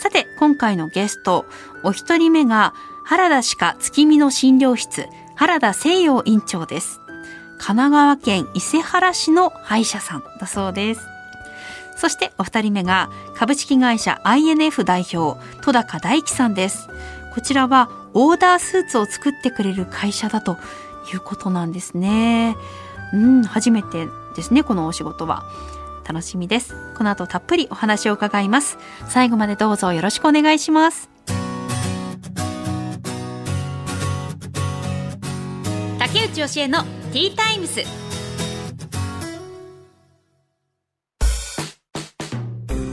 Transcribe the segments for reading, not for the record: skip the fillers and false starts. さて、今回のゲストお一人目が原田歯科月見の診療室、原田誠陽院長です。神奈川県伊勢原市の歯医者さんだそうです。そしてお二人目が株式会社 INF 代表、戸高大樹さんです。こちらはオーダースーツを作ってくれる会社だということなんですね。初めてですね、このお仕事は。楽しみです。この後たっぷりお話を伺います。最後までどうぞよろしくお願いします。竹内義恵のティータイムス。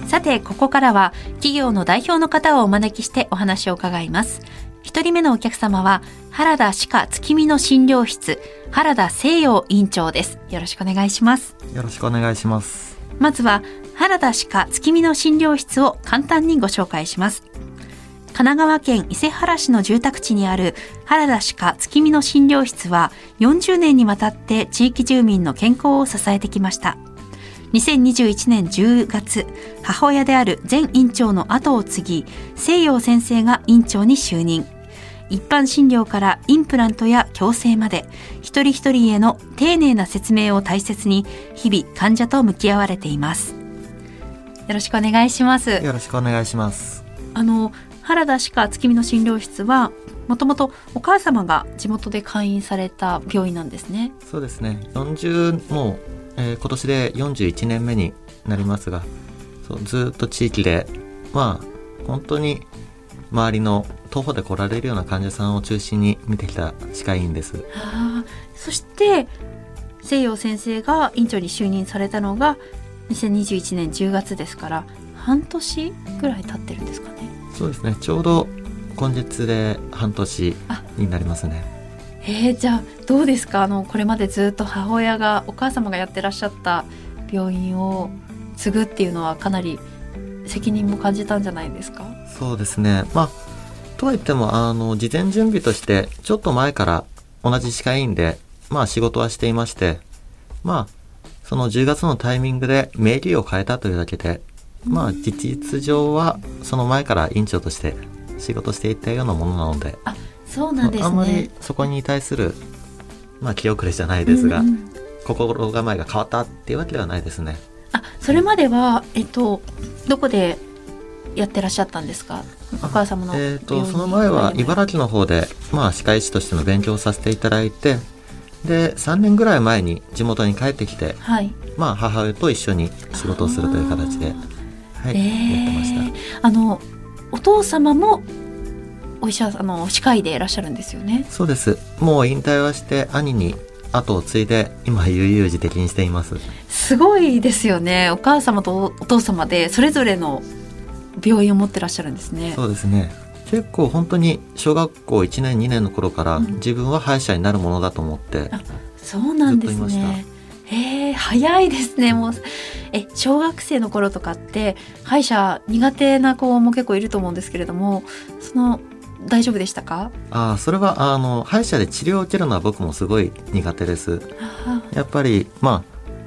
さて、ここからは企業の代表の方をお招きしてお話を伺います。一人目のお客様は原田歯科月見の診療室、原田誠陽院長です。よろしくお願いします。よろしくお願いします。まずは原田歯科月見の診療室を簡単にご紹介します。神奈川県伊勢原市の住宅地にある原田歯科月見の診療室は40年にわたって地域住民の健康を支えてきました。2021年10月、母親である前院長の後を継ぎ、誠陽先生が院長に就任。一般診療からインプラントや矯正まで、一人一人への丁寧な説明を大切に、日々患者と向き合われています。よろしくお願いします。よろしくお願いします。原田歯科月見の診療室は、もともとお母様が地元で開院された病院なんですね。そうですね。今年で41年目になりますが、ずっと地域で、本当に周りの徒歩で来られるような患者さんを中心に見てきた歯科医院です。そして誠陽先生が院長に就任されたのが2021年10月ですから、半年ぐらい経ってるんですかね。そうですね、ちょうど今月で半年になりますね。じゃあどうですか、これまでずっとお母様がやってらっしゃった病院を継ぐっていうのは、かなり責任も感じたんじゃないですか。そうですね、とはいっても事前準備としてちょっと前から同じ歯科医院で、仕事はしていまして、その10月のタイミングで名義を変えたというだけで、事実上はその前から院長として仕事していたようなものなので。そうなんですね。あんまりそこに対する、気遅れじゃないですが、心構えが変わったっていうわけではないですね。それまでは、どこでやってらっしゃったんですか、お母様の。その前は茨城の方で、歯科医師としての勉強をさせていただいて、で3年ぐらい前に地元に帰ってきて、母親と一緒に仕事をするという形で、やってました。お父様もお医者さんの歯科医でいらっしゃるんですよね。そうです。もう引退はして、兄に後を継いで、今悠々自適にしています。すごいですよね。お母様とお父様でそれぞれの病院を持ってらっしゃるんですね。そうですね。結構本当に小学校1年2年の頃から、自分は歯医者になるものだと思って。そうなんですね。早いですね。もう小学生の頃とかって歯医者苦手な子も結構いると思うんですけれども、大丈夫でしたか？それは歯医者で治療を受けるのは僕もすごい苦手です。やっぱり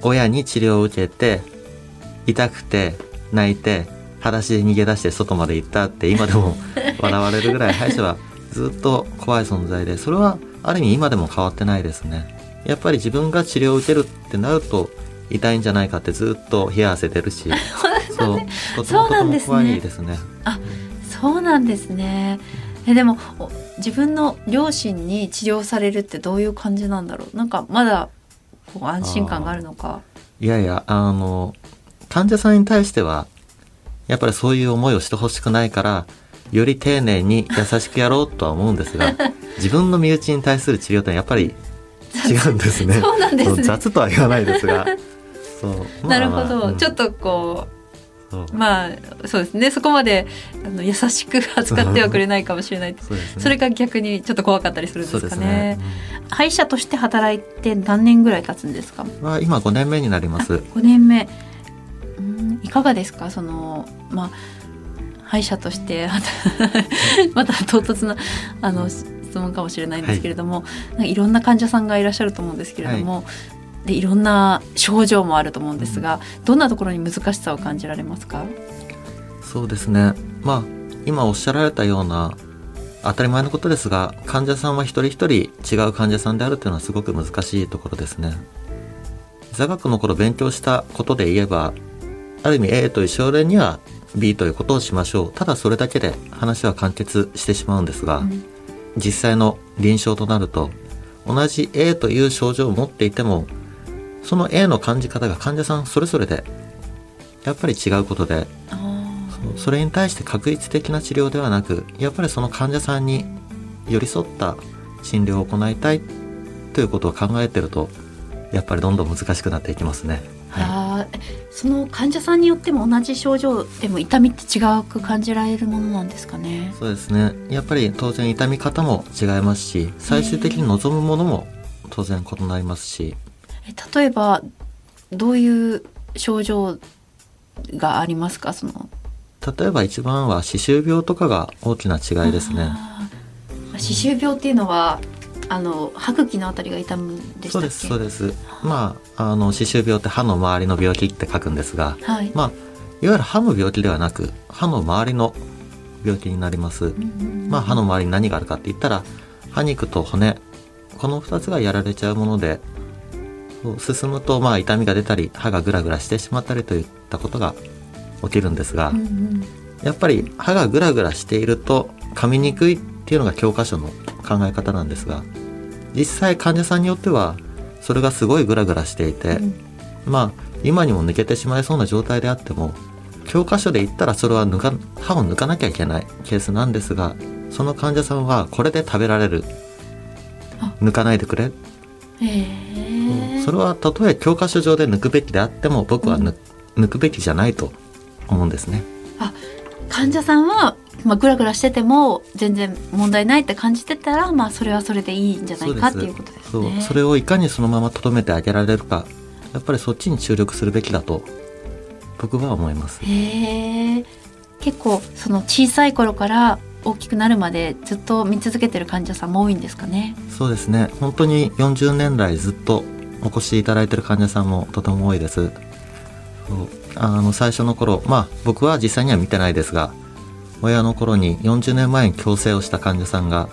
親に治療を受けて、痛くて泣いて裸足で逃げ出して外まで行ったって今でも笑われるぐらい歯医者はずっと怖い存在で、それはある意味今でも変わってないですね。やっぱり自分が治療を受けるってなると痛いんじゃないかって、ずっと冷や汗出るしそうなんですね。とても怖いですね。そうなんですね。でも自分の両親に治療されるってどういう感じなんだろう。なんかまだ安心感があるのか。患者さんに対してはやっぱりそういう思いをしてほしくないから、より丁寧に優しくやろうとは思うんですが自分の身内に対する治療ってやっぱり違うんですね。そうなんですね。雑とは言わないですがなるほど、ちょっとまあそうですね、そこまで優しく扱ってはくれないかもしれないそうですね、それが逆にちょっと怖かったりするんですかね。そうですね、うん、歯医者として働いて何年ぐらい経つんですか？今5年目になります。5年目、いかがですか？その、まあ、歯医者としてまた唐突な質問かもしれないんですけれども、はい、いろんな患者さんがいらっしゃると思うんですけれども、はい、でいろんな症状もあると思うんですが、どんなところに難しさを感じられますか？そうですね、まあ、今おっしゃられたような当たり前のことですが、患者さんは一人一人違う患者さんであるというのはすごく難しいところですね。座学の頃勉強したことで言えば、ある意味 A という症例には B ということをしましょう、ただそれだけで話は完結してしまうんですが、実際の臨床となると、同じ A という症状を持っていても、その A の感じ方が患者さんそれぞれでやっぱり違うことで、それに対して確率的な治療ではなく、やっぱりその患者さんに寄り添った診療を行いたいということを考えていると、やっぱりどんどん難しくなっていきますね。はい、その患者さんによっても同じ症状でも痛みって違く感じられるものなんですかね？そうですね、やっぱり当然痛み方も違いますし、最終的に望むものも当然異なりますし、例えばどういう症状がありますか？その例えば一番は歯周病とかが大きな違いですね。歯周病っていうのは歯茎のあたりが痛むんでしたっけ？そうです、そうです。まあ、歯周病って歯の周りの病気って書くんですが、はい、まあ、いわゆる歯の病気ではなく歯の周りの病気になります、まあ、歯の周りに何があるかって言ったら、歯肉と骨、この2つがやられちゃうもので、進むとまあ痛みが出たり、歯がグラグラしてしまったりといったことが起きるんですが、やっぱり歯がグラグラしていると噛みにくいっていうのが教科書の考え方なんですが、実際患者さんによってはそれがすごいグラグラしていて、まあ今にも抜けてしまいそうな状態であっても、教科書で言ったらそれは歯を抜かなきゃいけないケースなんですが、その患者さんはこれで食べられる、抜かないでくれ、それはたとえ教科書上で抜くべきであっても、僕は抜くべきじゃないと思うんですね。患者さんはまあ、グラグラしてても全然問題ないって感じてたら、まあ、それはそれでいいんじゃないかっていうことですね。それをいかにそのまま留めてあげられるか、やっぱりそっちに注力するべきだと僕は思います。結構その小さい頃から大きくなるまでずっと見続けてる患者さんも多いんですかね？そうですね、本当に40年来ずっとお越しいただいてる患者さんもとても多いです。最初の頃、まあ、僕は実際には見てないですが、親の頃に40年前に矯正をした患者さんが、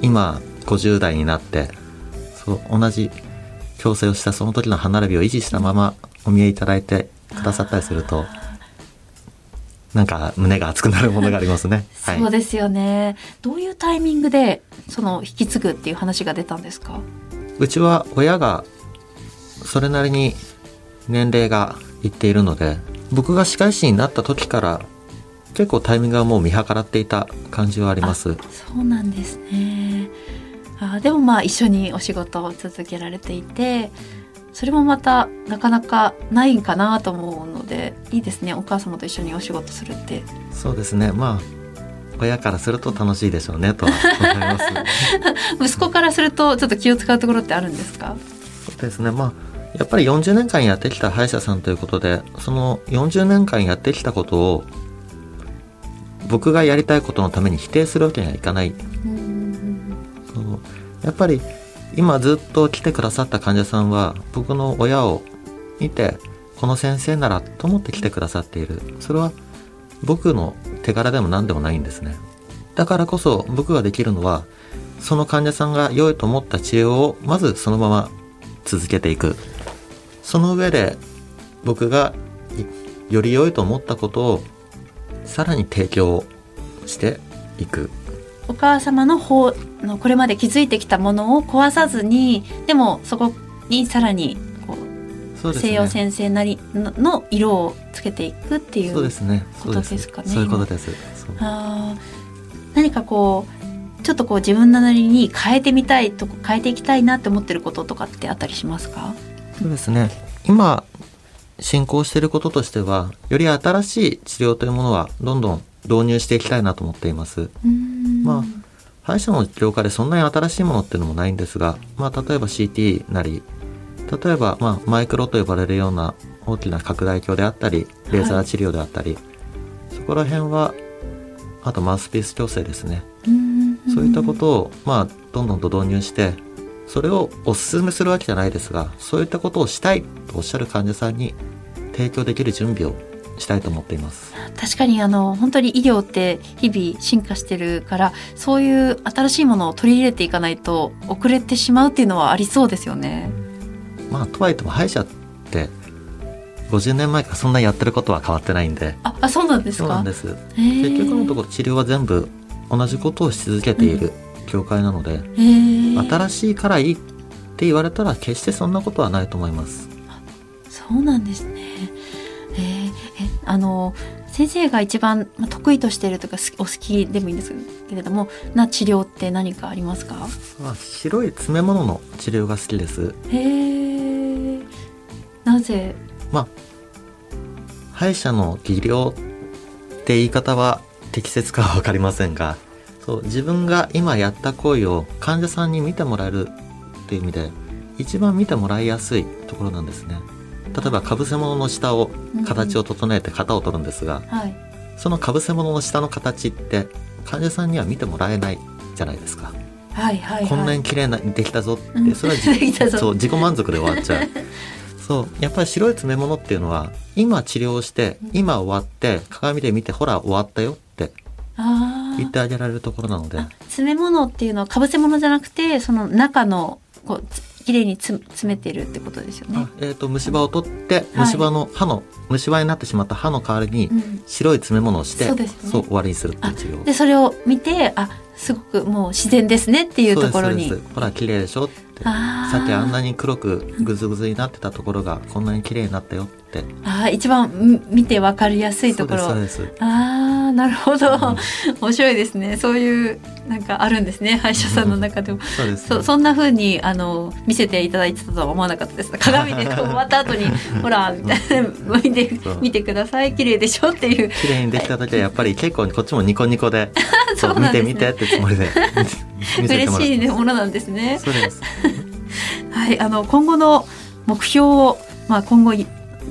今50代になって、同じ矯正をしたその時の歯並びを維持したままお見えいただいてくださったりすると、なんか胸が熱くなるものがありますね。そうですよね、はい、どういうタイミングでその引き継ぐっていう話が出たんですか？うちは親がそれなりに年齢がいっているので、僕が歯科医師になった時から結構タイミングはもう見計らっていた感じはあります。そうなんですね。でもまあ一緒にお仕事を続けられていて、それもまたなかなかないんかなと思うので、いいですね、お母様と一緒にお仕事するって。そうですね、まあ親からすると楽しいでしょうねとは思います息子からするとちょっと気を使うところってあるんですか？そうですね、まあやっぱり40年間やってきた歯医者さんということで、その40年間やってきたことを僕がやりたいことのために否定するわけにはいかない。やっぱり今ずっと来てくださった患者さんは、僕の親を見てこの先生ならと思って来てくださっている。それは僕の手柄でも何でもないんですね。だからこそ僕ができるのは、その患者さんが良いと思った治療をまずそのまま続けていく。その上で僕がより良いと思ったことをさらに提供していく。お母様の方のこれまで築いてきたものを壊さずに、でもそこにさらにこう、そうですね、西洋先生なりの色をつけていくっていうことですかね。そういうことです。何かこうちょっとこう自分なりに変えていきたいなって思ってることとかってあったりしますか？そうですね、今進行していることとしては、より新しい治療というものはどんどん導入していきたいなと思っています。まあ、歯医者の業界でそんなに新しいものっていうのもないんですが、まあ、例えば CT なり、例えばまあマイクロと呼ばれるような大きな拡大鏡であったり、レーザー治療であったり、はい、そこら辺は、あとマウスピース矯正ですね。そういったことをまあどんどんと導入して、それをお勧めするわけじゃないですが、そういったことをしたいとおっしゃる患者さんに提供できる準備をしたいと思っています。確かに本当に医療って日々進化してるから、そういう新しいものを取り入れていかないと遅れてしまうっていうのはありそうですよね。まあ、とはいっても歯医者って50年前からそんなにやってることは変わってないんで。あ、そうなんですか。そうなんです。結局のところ治療は全部同じことをし続けている業界なので、新しいからいいって言われたら決してそんなことはないと思います。そうなんですね。先生が一番得意としているとかお好きでもいいんですけれどもな治療って何かありますか？白い詰め物の治療が好きです。なぜ？歯医者の技量って言い方は適切かは分かりませんが、そう、自分が今やった行為を患者さんに見てもらえるっていう意味で一番見てもらいやすいところなんですね。例えばかぶせ物の下を形を整えて型を取るんですが、はい、そのかぶせ物の下の形って患者さんには見てもらえないじゃないですか。はいはいはい、こんなに綺麗にできたぞってそれはそう自己満足で終わっちゃう。そう、やっぱり白い詰め物っていうのは今治療して今終わって鏡で見てほら終わったよって言ってあげられるところなので。詰め物っていうのはかぶせ物じゃなくて、その中のこうきれいに詰めてるってことですよね。虫歯を取って虫歯の歯の、はい、虫歯になってしまった歯の代わりに白い詰め物をして、うん、そう終わりにするっていう治療で、それを見てすごくもう自然ですねっていうところに、ほら綺麗でしょって、さっきあんなに黒くグズグズになってたところがこんなに綺麗になったよって、一番見て分かりやすいところ。そうです、そうです。なるほど、面白いですね。そういうなんかあるんですね、歯医者さんの中でも。そうです、そんな風に見せていただいてたとは思わなかったです。鏡でこう終わった後にほらみたいな見てください、綺麗でしょっていう。綺麗にできた時はやっぱり結構こっちもニコニコでそうなんですね、見て見てってつもりで嬉しいものなんですね。そうですはい、今後の目標を、今後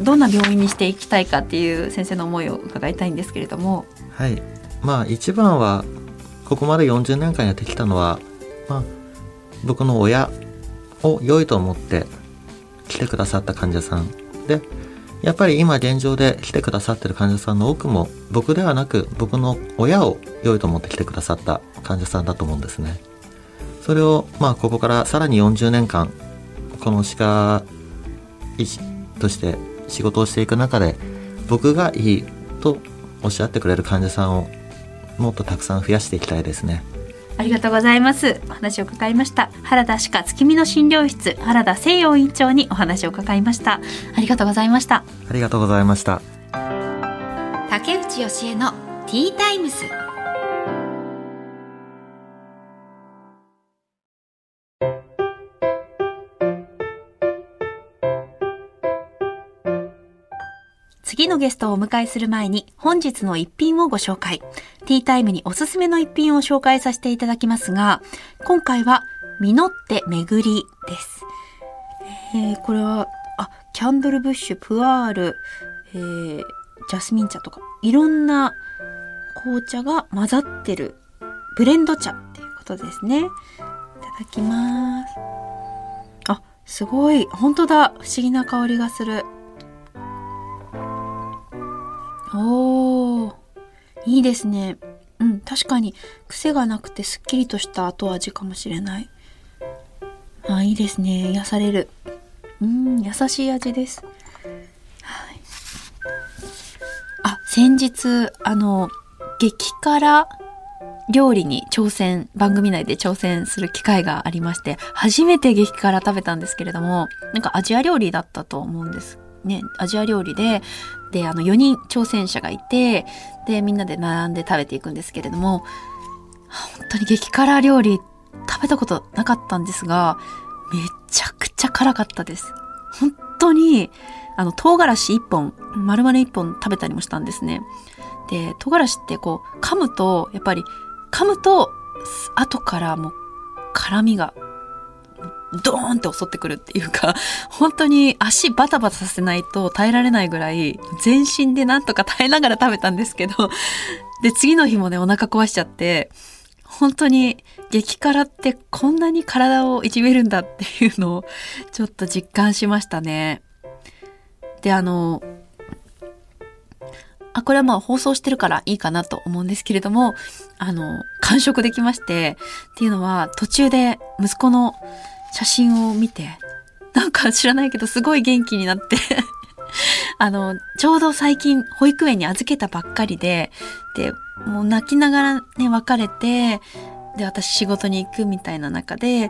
どんな病院にしていきたいかっていう先生の思いを伺いたいんですけれども。はい、一番はここまで40年間やってきたのは、僕の親を良いと思って来てくださった患者さんで、やっぱり今現状で来てくださってる患者さんの多くも僕ではなく僕の親を良いと思って来てくださった患者さんだと思うんですね。それをここからさらに40年間この歯科医師として仕事をしていく中で、僕がいいとおっしゃってくれる患者さんをもっとたくさん増やしていきたいですね。ありがとうございます。お話を伺いました。原田歯科月見の診療室、原田聖陽院長にお話を伺いました。ありがとうございました。ありがとうございました。竹内義恵のティータイムス。次のゲストをお迎えする前に本日の一品をご紹介。ティータイムにおすすめの一品を紹介させていただきますが、今回は実って巡りです。これはキャンドルブッシュ、プアール、ジャスミン茶とかいろんな紅茶が混ざってるブレンド茶っていうことですね。いただきます。すごい本当だ、不思議な香りがする。おー、いいですね。うん、確かに癖がなくてすっきりとした後味かもしれない。いいですね。癒される。優しい味です。はい。先日激辛料理に番組内で挑戦する機会がありまして、初めて激辛食べたんですけれども、なんかアジア料理だったと思うんですね。アジア料理で4人挑戦者がいて、でみんなで並んで食べていくんですけれども、本当に激辛料理食べたことなかったんですが、めちゃくちゃ辛かったです。本当に唐辛子1本丸々1本食べたりもしたんですね。で、唐辛子ってこう噛むと後からもう辛みがドーンって襲ってくるっていうか、本当に足バタバタさせないと耐えられないぐらい全身でなんとか耐えながら食べたんですけど、で次の日もねお腹壊しちゃって、本当に激辛ってこんなに体をいじめるんだっていうのをちょっと実感しましたね。でこれはまあ放送してるからいいかなと思うんですけれども、完食できまして、っていうのは途中で息子の写真を見て、なんか知らないけどすごい元気になってちょうど最近保育園に預けたばっかりで、もう泣きながらね別れて、で私仕事に行くみたいな中で、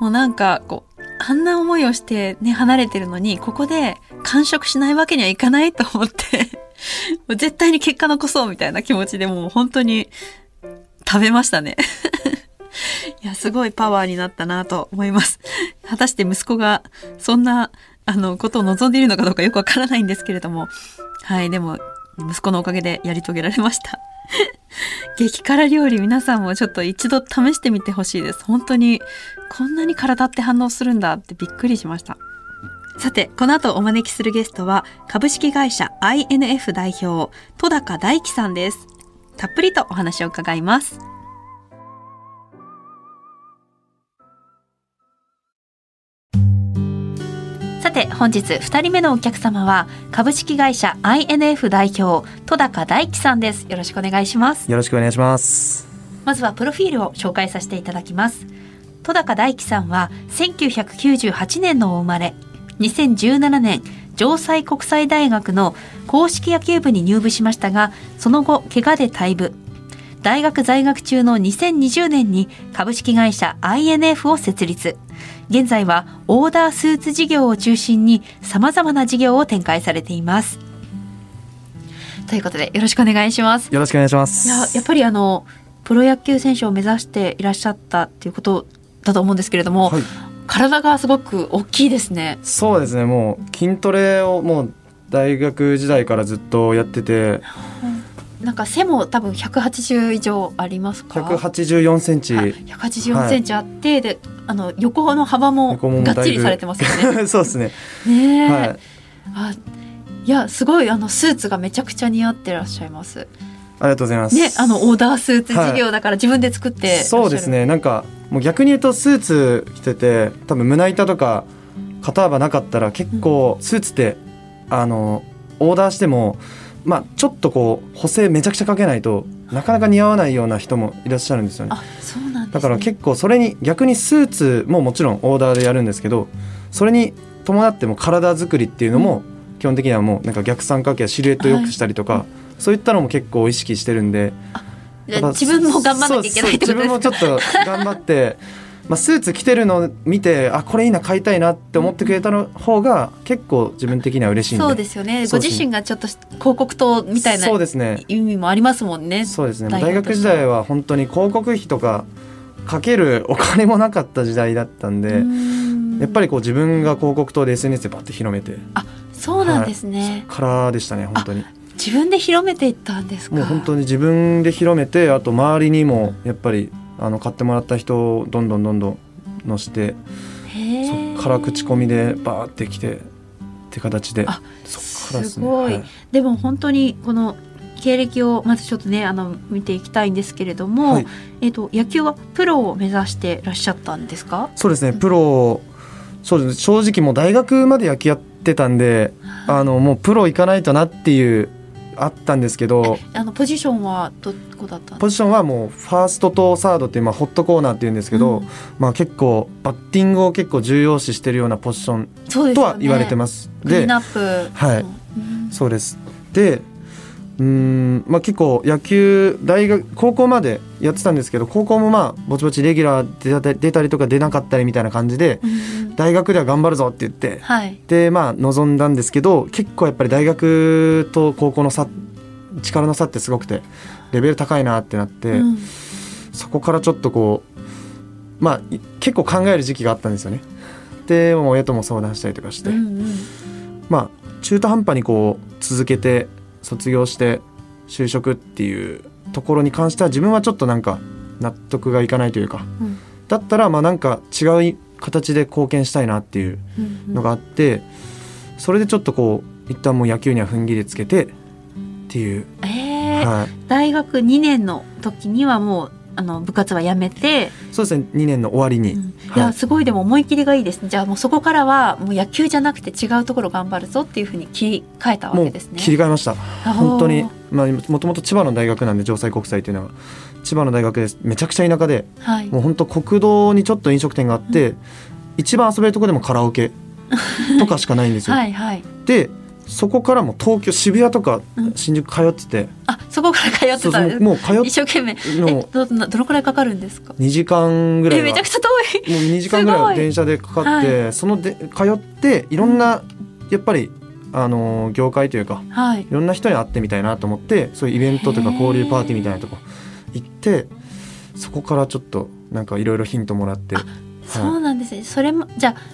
もうなんかこうあんな思いをしてね離れてるのに、ここで完食しないわけにはいかないと思ってもう絶対に結果残そうみたいな気持ちで、もう本当に食べましたねいや、すごいパワーになったなと思います。果たして息子がそんなことを望んでいるのかどうかよくわからないんですけれども、はい、でも息子のおかげでやり遂げられました激辛料理、皆さんもちょっと一度試してみてほしいです。本当にこんなに体って反応するんだってびっくりしました。さて、この後お招きするゲストは株式会社 INF 代表戸高大樹さんです。たっぷりとお話を伺います。さて、本日2人目のお客様は株式会社 INF 代表戸高大樹さんです。よろしくお願いします。よろしくお願いします。まずはプロフィールを紹介させていただきます。戸高大樹さんは1998年のお生まれ、2017年城西国際大学の硬式野球部に入部しましたが、その後怪我で退部。大学在学中の2020年に株式会社 INF を設立。現在はオーダースーツ事業を中心に様々な事業を展開されています。ということで、よろしくお願いします。よろしくお願いします。やっぱりプロ野球選手を目指していらっしゃったっていうことだと思うんですけれども、はい、体がすごく大きいですね。そうですね、もう筋トレをもう大学時代からずっとやってて、なんか背も多分180以上ありますか。184センチ、184センチあって、はい、で横の幅もがっちりされてますよねそうですね、ね、はい、いやすごいスーツがめちゃくちゃ似合ってらっしゃいます。ありがとうございます、ね、オーダースーツ事業だから自分で作って、はい、そうですね、なんかもう逆に言うとスーツ着てて、多分胸板とか肩幅なかったら結構スーツって、うん、オーダーしても、まあ、ちょっとこう補正めちゃくちゃかけないとなかなか似合わないような人もいらっしゃるんですよね。あ、そうなんですね。だから結構それに逆にスーツももちろんオーダーでやるんですけど、それに伴っても体作りっていうのも基本的にはもうなんか逆三角形、シルエット良くしたりとか、はい、そういったのも結構意識してるんで、自分も頑張らなきゃいけないってことですか。自分もちょっと頑張ってまあスーツ着てるのを見て、あ、これいいな、買いたいなって思ってくれたの方が結構自分的には嬉しいんで。そうですよね、ご自身がちょっと広告塔みたいな意味もありますもんね。そうですね、大学時代は本当に広告費とかかけるお金もなかった時代だったんで、やっぱりこう自分が広告塔で SNS でバッて広めて。あ、そうなんですね、はい、からでしたね。本当に自分で広めていったんですか。もう本当に自分で広めて、あと周りにもやっぱり買ってもらった人をどんどん載せて、そっから口コミでバーってきてって形で、そっからですね。すごい、はい、でも本当にこの経歴をまずちょっとね見ていきたいんですけれども、はい、野球はプロを目指してらっしゃったんですか。そうですね、プロ、そうです、正直もう大学まで野球やってたんで、もうプロ行かないとなっていうあったんですけど、ポジションはどこだったんですか。ポジションはもうファーストとサードっていう、まあ、ホットコーナーっていうんですけど、うん、まあ、結構バッティングを結構重要視してるようなポジションとは言われてます。クリーンアップ、はい、うん、そうです。で、まあ、結構野球大学高校までやってたんですけど、高校もまあぼちぼちレギュラー出たりとか出なかったりみたいな感じで、うん、大学では頑張るぞって言って、はい、でまあ臨んだんですけど、結構やっぱり大学と高校の差、力の差ってすごくてレベル高いなってなって、うん、そこからちょっとこう、まあ、結構考える時期があったんですよね。って親とも相談したりとかして、うんうん、まあ中途半端にこう続けて卒業して就職っていうところに関しては自分はちょっとなんか納得がいかないというか、うん、だったらまあなんか違う形で貢献したいなっていうのがあって、うんうん、それでちょっとこう一旦もう野球には踏ん切りつけてっていう、はい、大学2年の時にはもう部活はやめて、そうですね2年の終わりに、うん、いやすごいでも思い切りがいいですね。じゃあもうそこからはもう野球じゃなくて違うところ頑張るぞっていうふうに切り替えたわけですね。もう切り替えました本当に、まあ、もともと千葉の大学なんで城西国際っていうのは千葉の大学です。めちゃくちゃ田舎で、はい、もう本当国道にちょっと飲食店があって、うん、一番遊べるとこでもカラオケとかしかないんですよはい、はい、でそこからも東京渋谷とか新宿通ってて、うん、あそこから通ってたんです。もう通って一生懸命どのくらいかかるんですか。2時間ぐらいはめちゃくちゃ遠いもう2時間ぐらいは電車でかかって、はい、そので通っていろんなやっぱり業界というか、はい、いろんな人に会ってみたいなと思ってそういうイベントとか交流パーティーみたいなとこ行って、そこからちょっとなんかいろいろヒントもらって、あ、はい、そうなんですね。それもじゃあ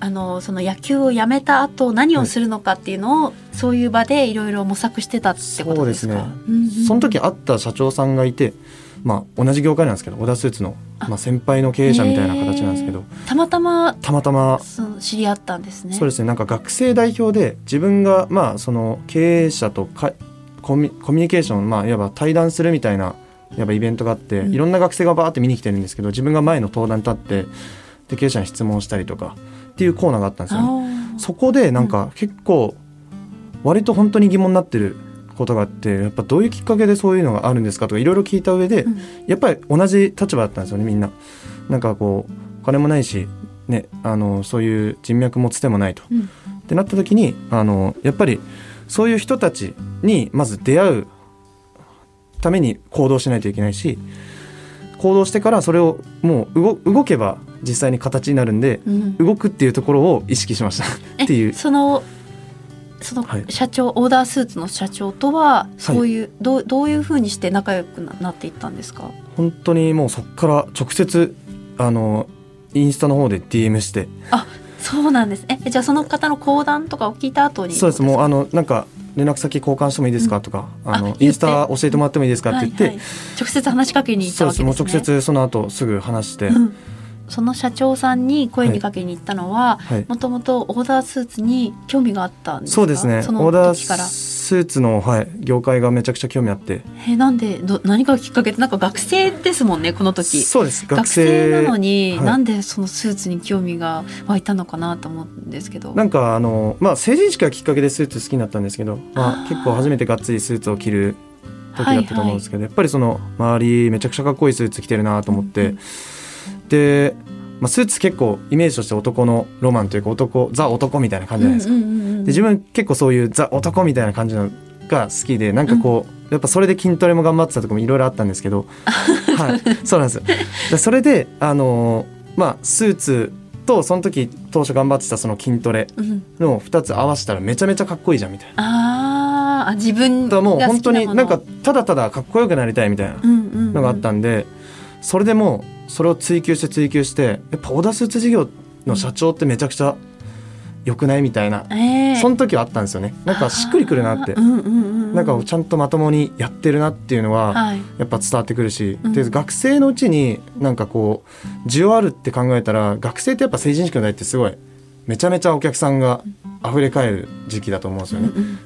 その野球をやめた後何をするのかっていうのを、はい、そういう場でいろいろ模索してたってことですか。そうですね、うんうん、その時会った社長さんがいて、まあ、同じ業界なんですけど小田スーツの、まあ、先輩の経営者みたいな形なんですけど、たまたま知り合ったんですね。そうですね、なんか学生代表で自分が、まあ、その経営者とコミュニケーション、まあ、いわば対談するみたいなやっぱイベントがあって、うん、いろんな学生がバーって見に来てるんですけど自分が前の登壇に立ってで経営者に質問したりとかっていうコーナーがあったんですよね。そこでなんか結構割と本当に疑問になってることがあって、やっぱどういうきっかけでそういうのがあるんですかとかいろいろ聞いた上で、うん、やっぱり同じ立場だったんですよねみんな。なんかこうお金もないし、ね、そういう人脈もつてもないと、うん、ってなった時にやっぱりそういう人たちにまず出会うために行動しないといけないし、行動してからそれをもう動けば実際に形になるんで、うん、動くっていうところを意識しましたっていう。その社長、はい、オーダースーツの社長とはそういう、はい、どういうふうにして仲良くなっていったんですか。本当にもうそこから直接インスタの方で DM して。あ、そうなんですね。じゃあその方の講談とかを聞いた後に。そうです。もうなんか連絡先交換してもいいですかとか、うん、インスタ教えてもらってもいいですかって言って、はいはい、直接話しかけに行ったわけですね。そうです。もう直接その後すぐ話して、うん、その社長さんに声にかけに行ったのはもともとオーダースーツに興味があったんですか。そうですね、その時からオーダースーツの、はい、業界がめちゃくちゃ興味あって、なんで何かきっかけでなんか学生ですもんねこの時。そうです、学生なのに、はい、なんでそのスーツに興味が湧いたのかなと思うんですけど。なんかまあ、成人式がきっかけでスーツ好きになったんですけど、まあ、結構初めてがっつりスーツを着る時だったと思うんですけど、はいはい、やっぱりその周りめちゃくちゃかっこいいスーツ着てるなと思って、うんうん、でまあ、スーツ結構イメージとして男のロマンというかザ男みたいな感じじゃないですか、うんうんうんうん、で自分結構そういうザ男みたいな感じのが好きで、なんかこう、うん、やっぱそれで筋トレも頑張ってたとかもいろいろあったんですけど、はい、そうなんですよ。でそれでまあ、スーツとその時当初頑張ってたその筋トレの2つ合わせたらめちゃめちゃかっこいいじゃんみたいな、うん、あ、自分が好きなもの。もう本当になんかただただかっこよくなりたいみたいなのがあったんで、うんうんうん、それでもうそれを追求してやっぱオーダースーツ事業の社長ってめちゃくちゃ良くないみたいな、その時はあったんですよね。なんかしっくりくるなって、うんうんうん、なんかちゃんとまともにやってるなっていうのはやっぱ伝わってくるし、はい、で学生のうちになんかこう需要あるって考えたら、学生ってやっぱ成人式の代ってすごいめちゃめちゃお客さんが溢れ返る時期だと思うんですよね、うんうん、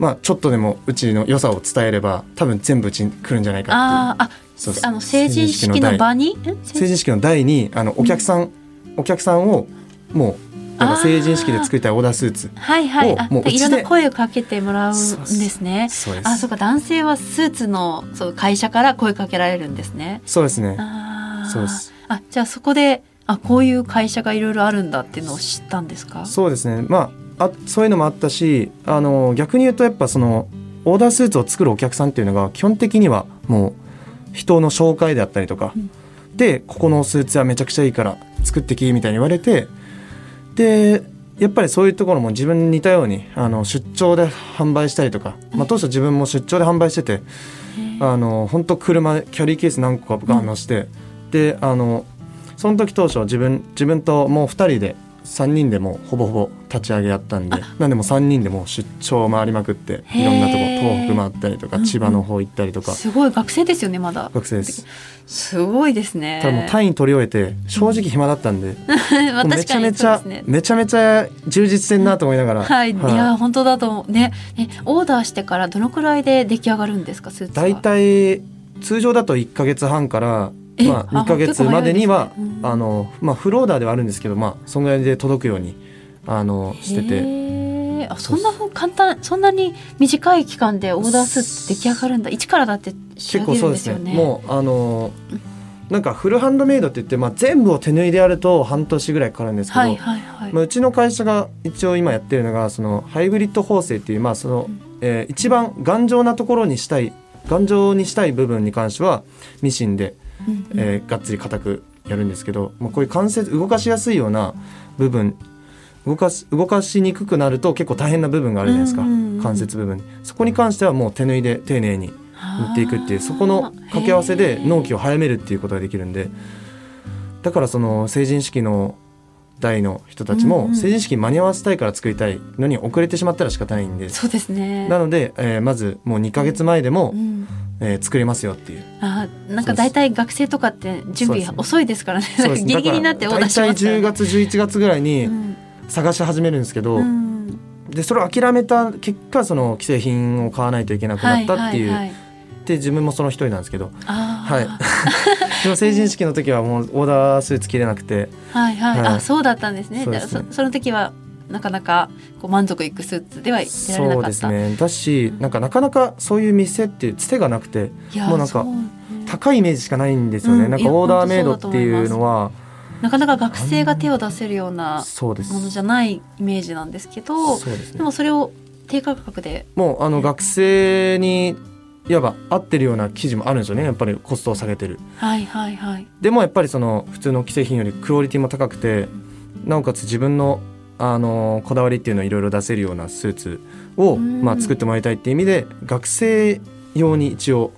まあ、ちょっとでもうちの良さを伝えれば多分全部うちに来るんじゃないかっていう。そうです。成人式の場に成人式の台にお客さんをもうなんか成人式で作りたいオーダースーツを、はいはい、もううちでいろんな声をかけてもらうんですね。そうです。あ、そうか、男性はスーツの会社から声かけられるんですね。そうですね。あ、そうです。あ、じゃあそこでこういう会社がいろいろあるんだっていうのを知ったんですか。そうですね、まあそういうのもあったし、逆に言うとやっぱそのオーダースーツを作るお客さんっていうのが基本的にはもう人の紹介であったりとか、うん、でここのスーツはめちゃくちゃいいから作ってきみたいに言われて、でやっぱりそういうところも自分に似たように出張で販売したりとか、まあ、当初自分も出張で販売してて、本当車キャリーケース何個かガン出して、うん、でその時当初自分ともう2人で3人でもほぼほぼ立ち上げやったんで、なんでも3人でも出張回りまくって、いろんなとこ東北回ったりとか千葉の方行ったりとか、うんうん、すごい学生ですよね。まだ学生です。すごいですね。ただもう単位取り終えて正直暇だったんで、うん、めちゃめちゃ、ね、めちゃめちゃ充実してんなと思いながら、うん、はい、はい、いや本当だとね。オーダーしてからどのくらいで出来上がるんですか、スーツは。だいたい通常だと1ヶ月半からまあ、2ヶ月までにはフルオーダーではあるんですけど、まあ、そのぐらいで届くようにしてて。あ、そんな簡単、そんなに短い期間でオーダースーツ出来上がるんだ。一からだって仕上げるんですよね。結構そうですね。もうなんかフルハンドメイドっていって、まあ、全部を手縫いでやると半年ぐらいかかるんですけど、はいはいはい、まあ、うちの会社が一応今やってるのがそのハイブリッド縫製っていう、まあその一番頑丈にしたい部分に関してはミシンでがっつり固くやるんですけど、まあ、こういう関節動かしやすいような部分、動かしにくくなると結構大変な部分があるじゃないですか、うんうんうん、関節部分に。そこに関してはもう手縫いで丁寧に縫っていくっていう、そこの掛け合わせで納期を早めるっていうことができるんで、だからその成人式の代の人たちも成人式間に合わせたいから作りたいのに遅れてしまったら仕方ないんで、そうですね。なので、まずもう2ヶ月前でも、うん、作れますよっていう。あ、なんか大体学生とかって準備遅いですからね。ギリギリになってオーダーしますよね。大体10月11月ぐらいに探し始めるんですけど、うん、でそれを諦めた結果その既製品を買わないといけなくなったっていう、はいはいはい、で自分もその一人なんですけど、はい、でも成人式の時はもうオーダースーツ着れなくてはい、はいはい、あ、そうだったんですね。そうですね。その時はなかなかこう満足いくスーツでは出られなかった。そうですね。だし、うん、なかなかそういう店ってつてがなくて、もうなんか高いイメージしかないんですよね、うん、なんかオーダーメイドっていうのはなかなか学生が手を出せるようなものじゃないイメージなんですけど、 そうですね。でもそれを低価格でもう学生にいわば合ってるような生地もあるんですよね。やっぱりコストを下げてる、はいはいはい、でもやっぱりその普通の既製品よりクオリティも高くて、なおかつ自分のこだわりっていうのをいろいろ出せるようなスーツを、まあ、作ってもらいたいっていう意味で学生用に一応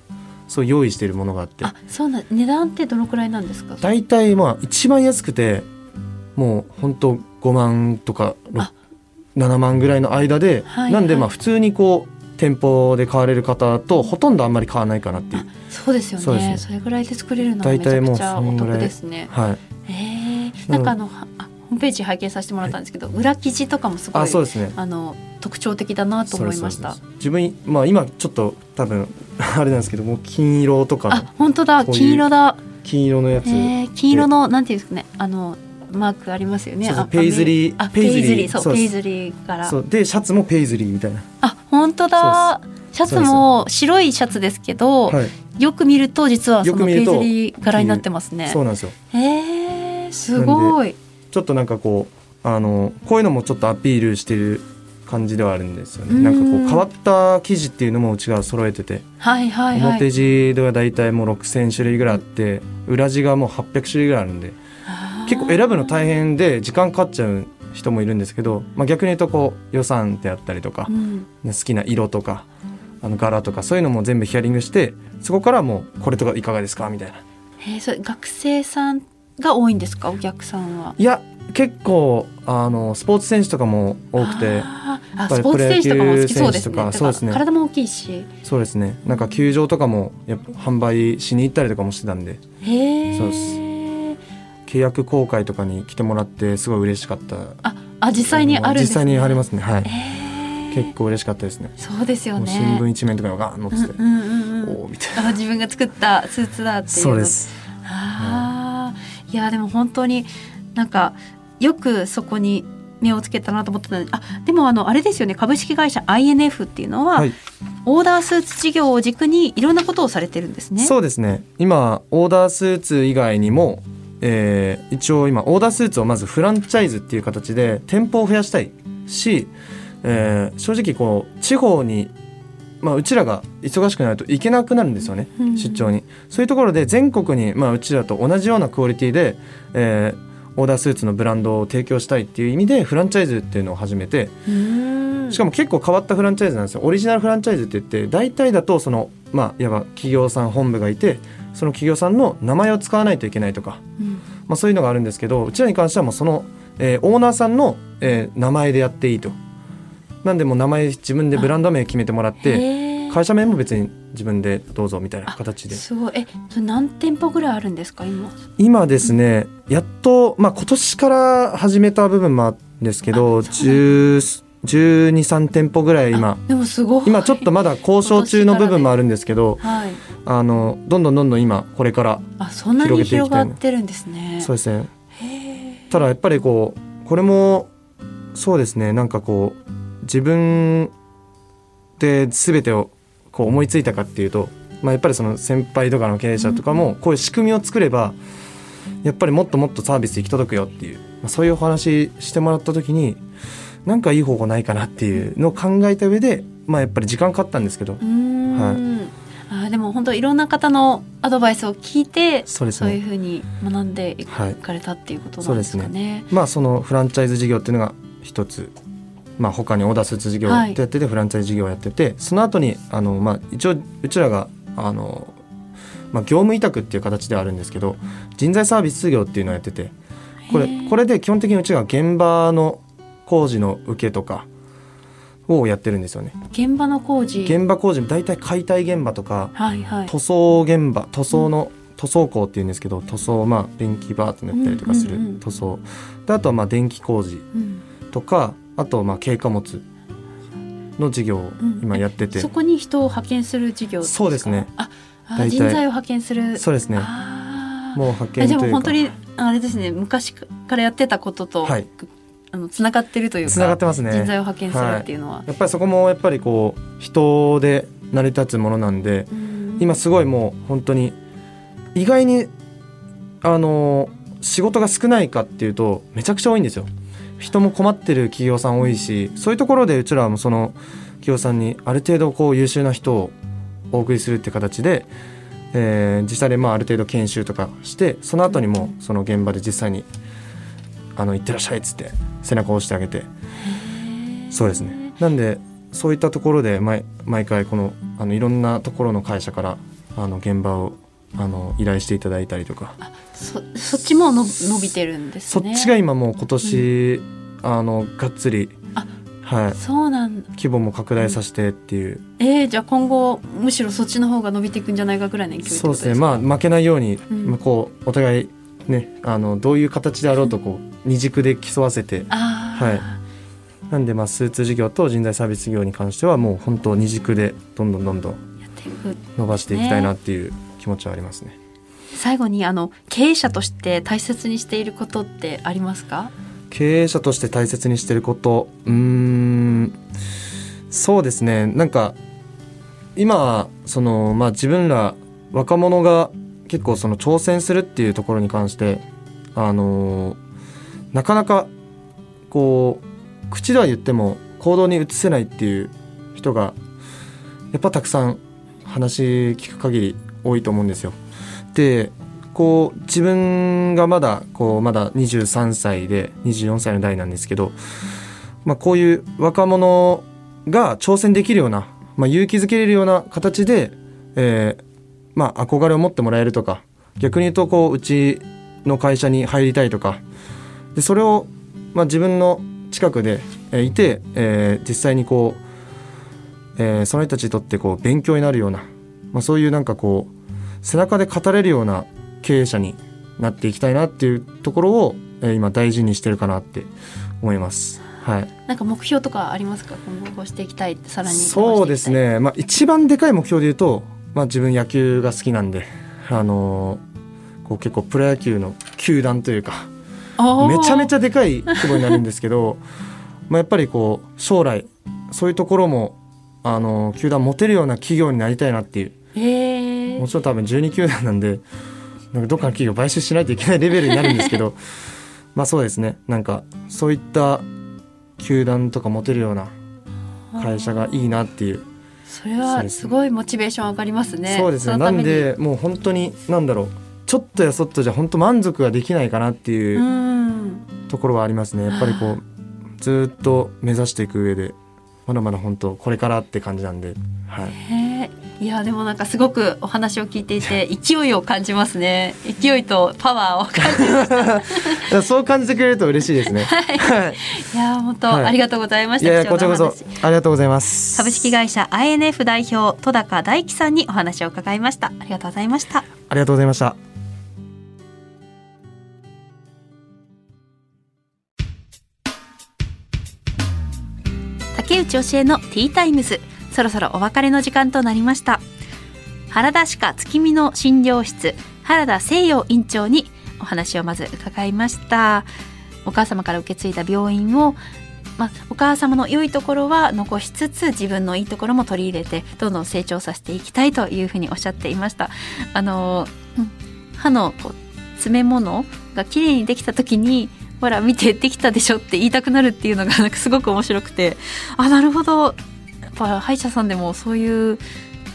そう用意しているものがあって。あ、そうな。値段ってどのくらいなんですか。だいたいまあ一番安くてもう本当5万とか7万ぐらいの間で、はいはい、なんでまあ普通にこう店舗で買われる方とほとんどあんまり買わないかなっていう。そうですよね。 ね、それぐらいで作れるのはめちゃくちゃお得ですね。はい。なんかホームページ拝見させてもらったんですけど、はい、裏生地とかもすごい、あ、そうですね、特徴的だなと思いました。自分、まあ、今ちょっと多分あれなんですけども、金色とか、あ、本当だ、こういう金色だ、金色のやつ、金色のなんていうんですかね、マークありますよね。そうそう、ペイズリー、ペイズリーから、そうでシャツもペイズリーみたいな。あ、本当だ。シャツも白いシャツですけど、はい、よく見ると実はそのペイズリー柄になってますね。そうなんですよ。すごい。ちょっとなんかこうこういうのもちょっとアピールしてる感じではあるんですよね。なんかこう変わった生地っていうのもうちが揃えてて、はいはいはい、表地がだいたいもう6000種類ぐらいあって、裏地がもう800種類ぐらいあるんで、結構選ぶの大変で時間かかっちゃう人もいるんですけど、まあ、逆に言うとこう予算であったりとか、うん、好きな色とか柄とかそういうのも全部ヒアリングして、そこからもうこれとかいかがですかみたいな。それ学生さんが多いんですか、お客さんは。いや、結構スポーツ選手とかも多くて、あ、スポーツ選手とかも好きそうですね。だから体も大きいし。そうですね。なんか球場とかもやっぱ販売しに行ったりとかもしてたんで。へえ。そうです。契約公開とかに来てもらってすごい嬉しかった。あ、実際にあるんですね。実際にありますね、はい。結構嬉しかったですね。そうですよね。新聞一面とかがガーン載ってて、おーみたいな、自分が作ったスーツだっていう。そうです。あ、うん、いやでも本当になんかよくそこに目をつけたなと思ってたので。あ、でもあれですよね、株式会社 INF っていうのは、はい、オーダースーツ事業を軸にいろんなことをされてるんですね。そうですね。今オーダースーツ以外にも、一応今オーダースーツをまずフランチャイズっていう形で店舗を増やしたいし、正直こう地方に、まあ、うちらが忙しくなると行けなくなるんですよね、うん、出張に。そういうところで全国に、まあ、うちらと同じようなクオリティで、オーダースーツのブランドを提供したいっていう意味でフランチャイズっていうのを始めて、しかも結構変わったフランチャイズなんですよ。オリジナルフランチャイズって言って、大体だとその、まあ、いわば企業さん本部がいて、その企業さんの名前を使わないといけないとか、まあ、そういうのがあるんですけど、うちらに関してはもうその、オーナーさんの、名前でやっていいと。なんでもう名前自分でブランド名決めてもらって、会社名も別に自分でどうぞみたいな形で。すごい。何店舗ぐらいあるんですか今？今ですね、やっと、まあ、今年から始めた部分もあるんですけど、12、13店舗ぐらい今。でもすごい。今ちょっとまだ交渉中の部分もあるんですけど、はい、どんどん今これから広げていきたい。あ、そんなに広がってるんですね。そうですね。ただやっぱりこう、これもそうですね、なんかこう自分で全てをこう思いついたかっていうと、まあ、やっぱりその先輩とかの経営者とかもこういう仕組みを作ればやっぱりもっともっとサービス行き届くよっていう、まあ、そういうお話してもらった時になんかいい方法ないかなっていうのを考えた上で、まあ、やっぱり時間かかったんですけど、はい、でも本当いろんな方のアドバイスを聞いて、そういうふうに学んでいかれたっていうことなんですかね。はい、そうですね。まあ、そのフランチャイズ事業っていうのが一つ、まあ、他にオーダースーツ事業やってて、フランチャイズ事業やってて、その後にまあ一応うちらがまあ業務委託っていう形ではあるんですけど、人材サービス業っていうのをやってて、これで基本的にうちが現場の工事の受けとかをやってるんですよね。現場の工事、大体解体現場とか、はいはい、塗装現場、塗装工っていうんですけど、塗装、まあ電気バーって塗ったりとかする塗装、であとはまあ電気工事とか、あとまあ軽貨物の事業を今やってて、そこに人を派遣する事業ですか？そうですね。人材を派遣する。そうですね。もう派遣というか、でも本当にあれですね、昔からやってたことと、はい、つながってるというか。つながってますね。人材を派遣するっていうのは、はい、やっぱりそこもやっぱりこう人で成り立つものなんで、今すごいもう本当に意外に仕事が少ないかっていうとめちゃくちゃ多いんですよ。人も困ってる企業さん多いし、そういうところでうちらもその企業さんにある程度こう優秀な人をお送りするって形で、実際にまあある程度研修とかして、その後にもその現場で実際に行ってらっしゃいっつって背中を押してあげて。そうですね。なんでそういったところで 毎回このいろんなところの会社から現場を依頼していただいたりとか。そっちも伸びてるんですね。そっちが今もう今年、がっつり、はい、そうなんだ、規模も拡大させてっていう、じゃあ今後むしろそっちの方が伸びていくんじゃないかぐらいの勢いってことですか？そうですね、まあ、負けないように、こうお互い、ね、どういう形であろうとこう二軸で競わせて、はい、なんでまあスーツ事業と人材サービス業に関してはもう本当二軸でどんどん伸ばしていきたいなっていう気持ちはありますね。最後に経営者として大切にしていることってありますか？経営者として大切にしていること、そうですね、なんか今その、まあ、自分ら若者が結構その挑戦するっていうところに関してなかなかこう口では言っても行動に移せないっていう人がやっぱたくさん話聞く限り多いと思うんですよ。でこう自分がまだ23歳で24歳の代なんですけど、まあ、こういう若者が挑戦できるような、まあ、勇気づけれるような形で、まあ、憧れを持ってもらえるとか、逆に言うとこうちの会社に入りたいとかで、それを、まあ、自分の近くでいて、実際にこう、その人たちにとってこう勉強になるような、まあ、そういうなんかこう背中で語れるような経営者になっていきたいなっていうところを、今大事にしてるかなって思います。はい。なんか目標とかありますか？今後していきたい、さらに。そうですね。まあ一番でかい目標で言うと、まあ自分野球が好きなんで、こう結構プロ野球の球団というか、めちゃめちゃでかい規模になるんですけど、まあやっぱりこう将来そういうところも球団持てるような企業になりたいなっていう。もちろん多分12球団なんでなんかどっかの企業買収しないといけないレベルになるんですけどまあそうですね、なんかそういった球団とか持てるような会社がいいなっていう。それはすごいモチベーション上がりますね。そうですね。なんでもう本当になんだろう、ちょっとやそっとじゃ本当満足ができないかなっていうところはありますね。やっぱりこうずっと目指していく上でまだまだ本当これからって感じなんで、はい。いやでもなんかすごくお話を聞いていて勢いを感じますね。勢いとパワーを感じましたそう感じてくれると嬉しいですね、はい、いや本当、はい、ありがとうございました。いやいやこちらこそありがとうございます。株式会社 INF 代表戸高大樹さんにお話を伺いました。ありがとうございました。ありがとうございました。竹内芳恵のティータイムズ、そろそろお別れの時間となりました。原田歯科月見の診療室、原田誠陽院長にお話をまず伺いました。お母様から受け継いだ病院を、お母様の良いところは残しつつ自分のいいところも取り入れてどんどん成長させていきたいというふうにおっしゃっていました。歯の詰め物がきれいにできた時にほら見てできたでしょって言いたくなるっていうのがなんかすごく面白くて、あなるほど歯医者さんでもそういう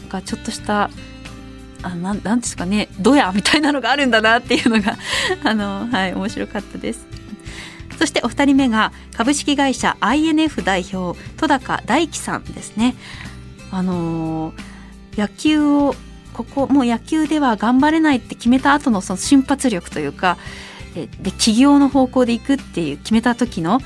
かちょっとしたなんですかね、ドヤみたいなのがあるんだなっていうのがはい、面白かったです。そしてお二人目が株式会社 INF 代表戸高大樹さんですね。野球をもう野球では頑張れないって決めた後のその瞬発力というかで起業の方向で行くっていう決めた時の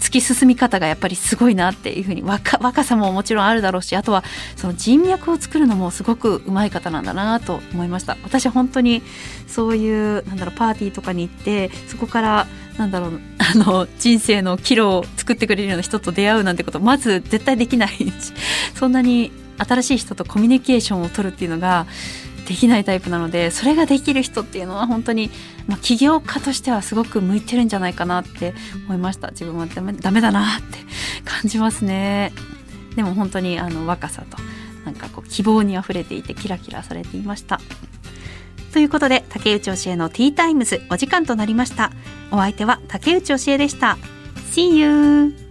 突き進み方がやっぱりすごいなっていうふうに、若さももちろんあるだろうし、あとはその人脈を作るのもすごくうまい方なんだなと思いました。私は本当にそういうパーティーとかに行ってそこから人生の岐路を作ってくれるような人と出会うなんてことまず絶対できないそんなに新しい人とコミュニケーションを取るっていうのができないタイプなので、それができる人っていうのは本当に、起業家としてはすごく向いてるんじゃないかなって思いました。自分はダメだなって感じますね。でも本当に若さと希望にあふれていてキラキラされていました。ということで竹内芳恵のティータイムズ、お時間となりました。お相手は竹内芳恵でした。 See you